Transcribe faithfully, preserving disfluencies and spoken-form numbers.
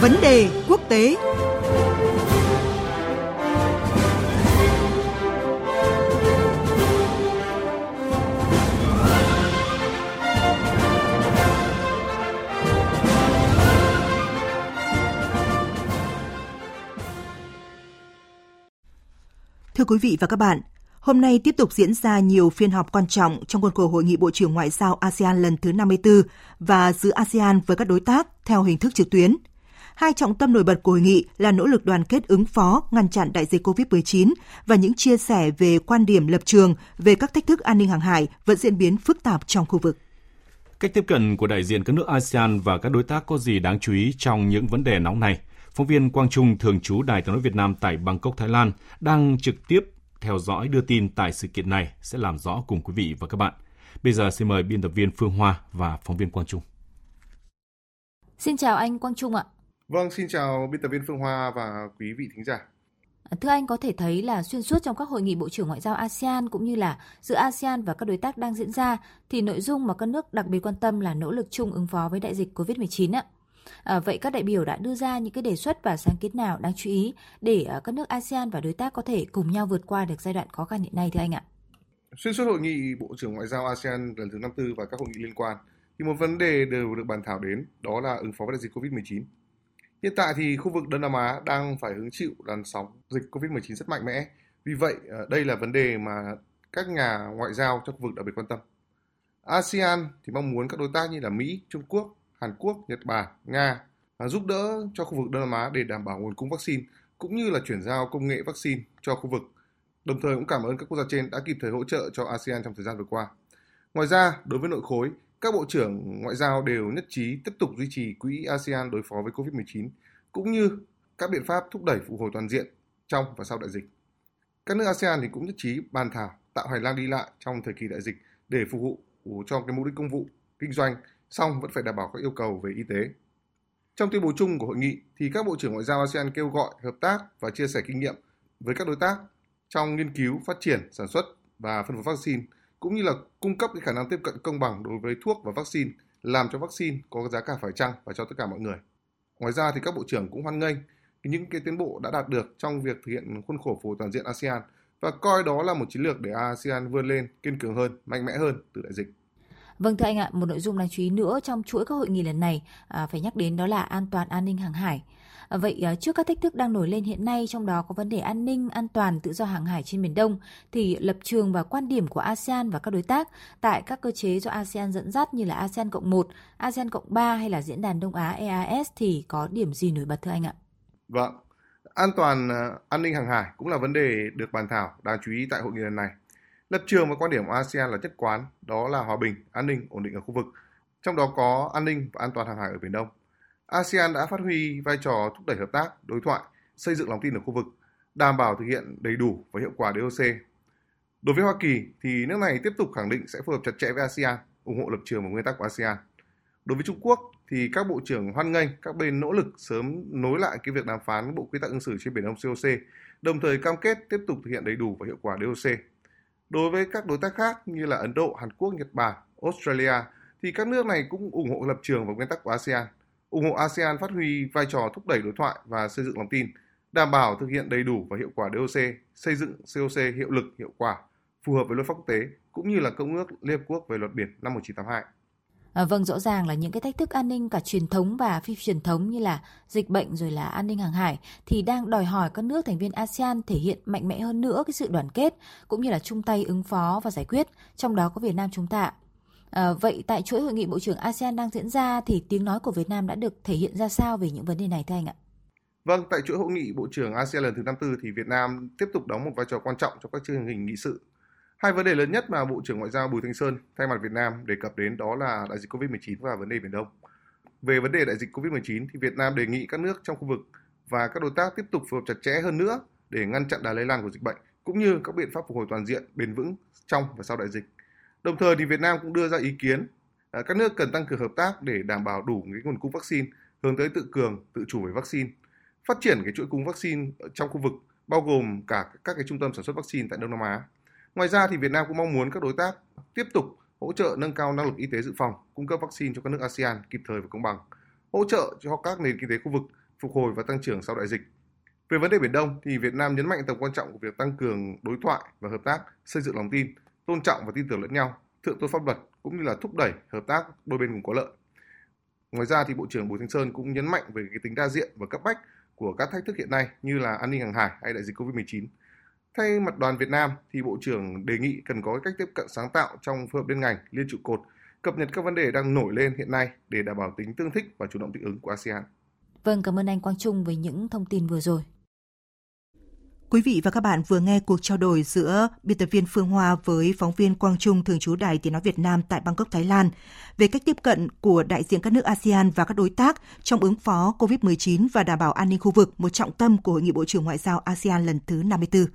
Vấn đề quốc tế. Thưa quý vị và các bạn, hôm nay tiếp tục diễn ra nhiều phiên họp quan trọng trong khuôn khổ Hội nghị Bộ trưởng Ngoại giao a sê an lần thứ năm mươi tư và giữa a sê an với các đối tác theo hình thức trực tuyến. Hai trọng tâm nổi bật của hội nghị là nỗ lực đoàn kết ứng phó, ngăn chặn đại dịch covid mười chín và những chia sẻ về quan điểm lập trường về các thách thức an ninh hàng hải vẫn diễn biến phức tạp trong khu vực. Cách tiếp cận của đại diện các nước a sê an và các đối tác có gì đáng chú ý trong những vấn đề nóng này? Phóng viên Quang Trung, thường trú Đài Tiếng nói Việt Nam tại Bangkok, Thái Lan, đang trực tiếp theo dõi đưa tin tại sự kiện này sẽ làm rõ cùng quý vị và các bạn. Bây giờ xin mời biên tập viên Phương Hoa và phóng viên Quang Trung. Xin chào anh Quang Trung ạ. Vâng, xin chào biên tập viên Phương Hoa và quý vị thính giả. Thưa anh, có thể thấy là xuyên suốt trong các hội nghị Bộ trưởng Ngoại giao a sê an cũng như là giữa a sê an và các đối tác đang diễn ra thì nội dung mà các nước đặc biệt quan tâm là nỗ lực chung ứng phó với đại dịch covid mười chín ạ. À, vậy các đại biểu đã đưa ra những cái đề xuất và sáng kiến nào đáng chú ý để uh, các nước a sê an và đối tác có thể cùng nhau vượt qua được giai đoạn khó khăn hiện nay thưa anh ạ? Xuyên suốt hội nghị Bộ trưởng Ngoại giao a sê an lần thứ năm mươi tư và các hội nghị liên quan thì một vấn đề đều được bàn thảo đến, đó là ứng phó với đại dịch covid mười chín. Hiện tại thì khu vực Đông Nam Á đang phải hứng chịu làn sóng dịch covid mười chín rất mạnh mẽ. Vì vậy uh, đây là vấn đề mà các nhà ngoại giao trong khu vực đặc biệt quan tâm. a sê an thì mong muốn các đối tác như là Mỹ, Trung Quốc, Hàn Quốc, Nhật Bản, Nga giúp đỡ cho khu vực Đông Nam Á để đảm bảo nguồn cung vaccine cũng như là chuyển giao công nghệ vaccine cho khu vực. Đồng thời cũng cảm ơn các quốc gia trên đã kịp thời hỗ trợ cho a sê an trong thời gian vừa qua. Ngoài ra, đối với nội khối, các bộ trưởng ngoại giao đều nhất trí tiếp tục duy trì quỹ a sê an đối phó với covid mười chín cũng như các biện pháp thúc đẩy phục hồi toàn diện trong và sau đại dịch. Các nước a sê an thì cũng nhất trí bàn thảo tạo hành lang đi lại trong thời kỳ đại dịch để phục vụ cho cái mục đích công vụ, kinh doanh, song vẫn phải đảm bảo các yêu cầu về y tế. Trong tuyên bố chung của hội nghị thì các bộ trưởng ngoại giao a sê an kêu gọi hợp tác và chia sẻ kinh nghiệm với các đối tác trong nghiên cứu, phát triển, sản xuất và phân phối vaccine, cũng như là cung cấp cái khả năng tiếp cận công bằng đối với thuốc và vaccine, làm cho vaccine có giá cả phải chăng và cho tất cả mọi người. Ngoài ra thì các bộ trưởng cũng hoan nghênh những cái tiến bộ đã đạt được trong việc thực hiện khuôn khổ phổ toàn diện a sê an và coi đó là một chiến lược để a sê an vươn lên kiên cường hơn, mạnh mẽ hơn từ đại dịch. Vâng thưa anh ạ, một nội dung đáng chú ý nữa trong chuỗi các hội nghị lần này à, phải nhắc đến đó là an toàn an ninh hàng hải. À, vậy à, trước các thách thức đang nổi lên hiện nay, trong đó có vấn đề an ninh, an toàn, tự do hàng hải trên Biển Đông, thì lập trường và quan điểm của a sê an và các đối tác tại các cơ chế do a sê an dẫn dắt như là a sê an cộng một, a sê an cộng ba hay là Diễn đàn Đông Á e a ét thì có điểm gì nổi bật thưa anh ạ? Vâng, an toàn an ninh hàng hải cũng là vấn đề được bàn thảo đáng chú ý tại hội nghị lần này. Lập trường và quan điểm của a sê an là nhất quán, đó là hòa bình, an ninh, ổn định ở khu vực, trong đó có an ninh và an toàn hàng hải ở Biển Đông. a sê an đã phát huy vai trò thúc đẩy hợp tác, đối thoại, xây dựng lòng tin ở khu vực, đảm bảo thực hiện đầy đủ và hiệu quả đê ô xê. Đối với Hoa Kỳ thì nước này tiếp tục khẳng định sẽ phối hợp chặt chẽ với a sê an, ủng hộ lập trường và nguyên tắc của a sê an. Đối với Trung Quốc thì các bộ trưởng hoan nghênh các bên nỗ lực sớm nối lại cái việc đàm phán bộ quy tắc ứng xử trên Biển Đông xê ô xê, đồng thời cam kết tiếp tục thực hiện đầy đủ và hiệu quả đê ô xê. Đối với các đối tác khác như là Ấn Độ, Hàn Quốc, Nhật Bản, Australia thì các nước này cũng ủng hộ lập trường và nguyên tắc của a sê an, ủng hộ a sê an phát huy vai trò thúc đẩy đối thoại và xây dựng lòng tin, đảm bảo thực hiện đầy đủ và hiệu quả đê ô xê, xây dựng xê ô xê hiệu lực, hiệu quả, phù hợp với luật pháp quốc tế cũng như là Công ước Liên Hợp Quốc về luật biển năm một nghìn chín trăm tám mươi hai. À, vâng, rõ ràng là những cái thách thức an ninh cả truyền thống và phi truyền thống như là dịch bệnh rồi là an ninh hàng hải thì đang đòi hỏi các nước thành viên a sê an thể hiện mạnh mẽ hơn nữa cái sự đoàn kết cũng như là chung tay ứng phó và giải quyết, trong đó có Việt Nam chúng ta. À, vậy tại chuỗi hội nghị Bộ trưởng a sê an đang diễn ra thì tiếng nói của Việt Nam đã được thể hiện ra sao về những vấn đề này thưa anh ạ? Vâng, tại chuỗi hội nghị Bộ trưởng a sê an lần thứ năm mươi tư thì Việt Nam tiếp tục đóng một vai trò quan trọng trong các chương trình nghị sự. Hai vấn đề lớn nhất mà Bộ trưởng Ngoại giao Bùi Thanh Sơn thay mặt Việt Nam đề cập đến đó là đại dịch covid mười chín và vấn đề Biển Đông. Về vấn đề đại dịch covid mười chín thì Việt Nam đề nghị các nước trong khu vực và các đối tác tiếp tục phối hợp chặt chẽ hơn nữa để ngăn chặn đà lây lan của dịch bệnh cũng như các biện pháp phục hồi toàn diện, bền vững trong và sau đại dịch. Đồng thời thì Việt Nam cũng đưa ra ý kiến các nước cần tăng cường hợp tác để đảm bảo đủ cái nguồn cung vaccine, hướng tới tự cường, tự chủ về vaccine, phát triển cái chuỗi cung vaccine trong khu vực bao gồm cả các cái trung tâm sản xuất vaccine tại Đông Nam Á. Ngoài ra thì Việt Nam cũng mong muốn các đối tác tiếp tục hỗ trợ nâng cao năng lực y tế dự phòng, cung cấp vaccine cho các nước a sê an kịp thời và công bằng, hỗ trợ cho các nền kinh tế khu vực phục hồi và tăng trưởng sau đại dịch. Về vấn đề Biển Đông thì Việt Nam nhấn mạnh tầm quan trọng của việc tăng cường đối thoại và hợp tác, xây dựng lòng tin, tôn trọng và tin tưởng lẫn nhau, thượng tôn pháp luật cũng như là thúc đẩy hợp tác đôi bên cùng có lợi. Ngoài ra thì Bộ trưởng Bùi Thanh Sơn cũng nhấn mạnh về cái tính đa diện và cấp bách của các thách thức hiện nay như là an ninh hàng hải hay đại dịch covid mười chín. Thay mặt đoàn Việt Nam thì Bộ trưởng đề nghị cần có cách tiếp cận sáng tạo trong phối hợp liên ngành, liên trụ cột, cập nhật các vấn đề đang nổi lên hiện nay để đảm bảo tính tương thích và chủ động thích ứng của ASEAN. Vâng, cảm ơn anh Quang Trung với những thông tin vừa rồi. Quý vị và các bạn vừa nghe cuộc trao đổi giữa biên tập viên Phương Hoa với phóng viên Quang Trung thường trú Đài Tiếng nói Việt Nam tại Bangkok, Thái Lan về cách tiếp cận của đại diện các nước ASEAN và các đối tác trong ứng phó covid mười chín và đảm bảo an ninh khu vực, một trọng tâm của Hội nghị Bộ trưởng Ngoại giao ASEAN lần thứ năm mươi tư.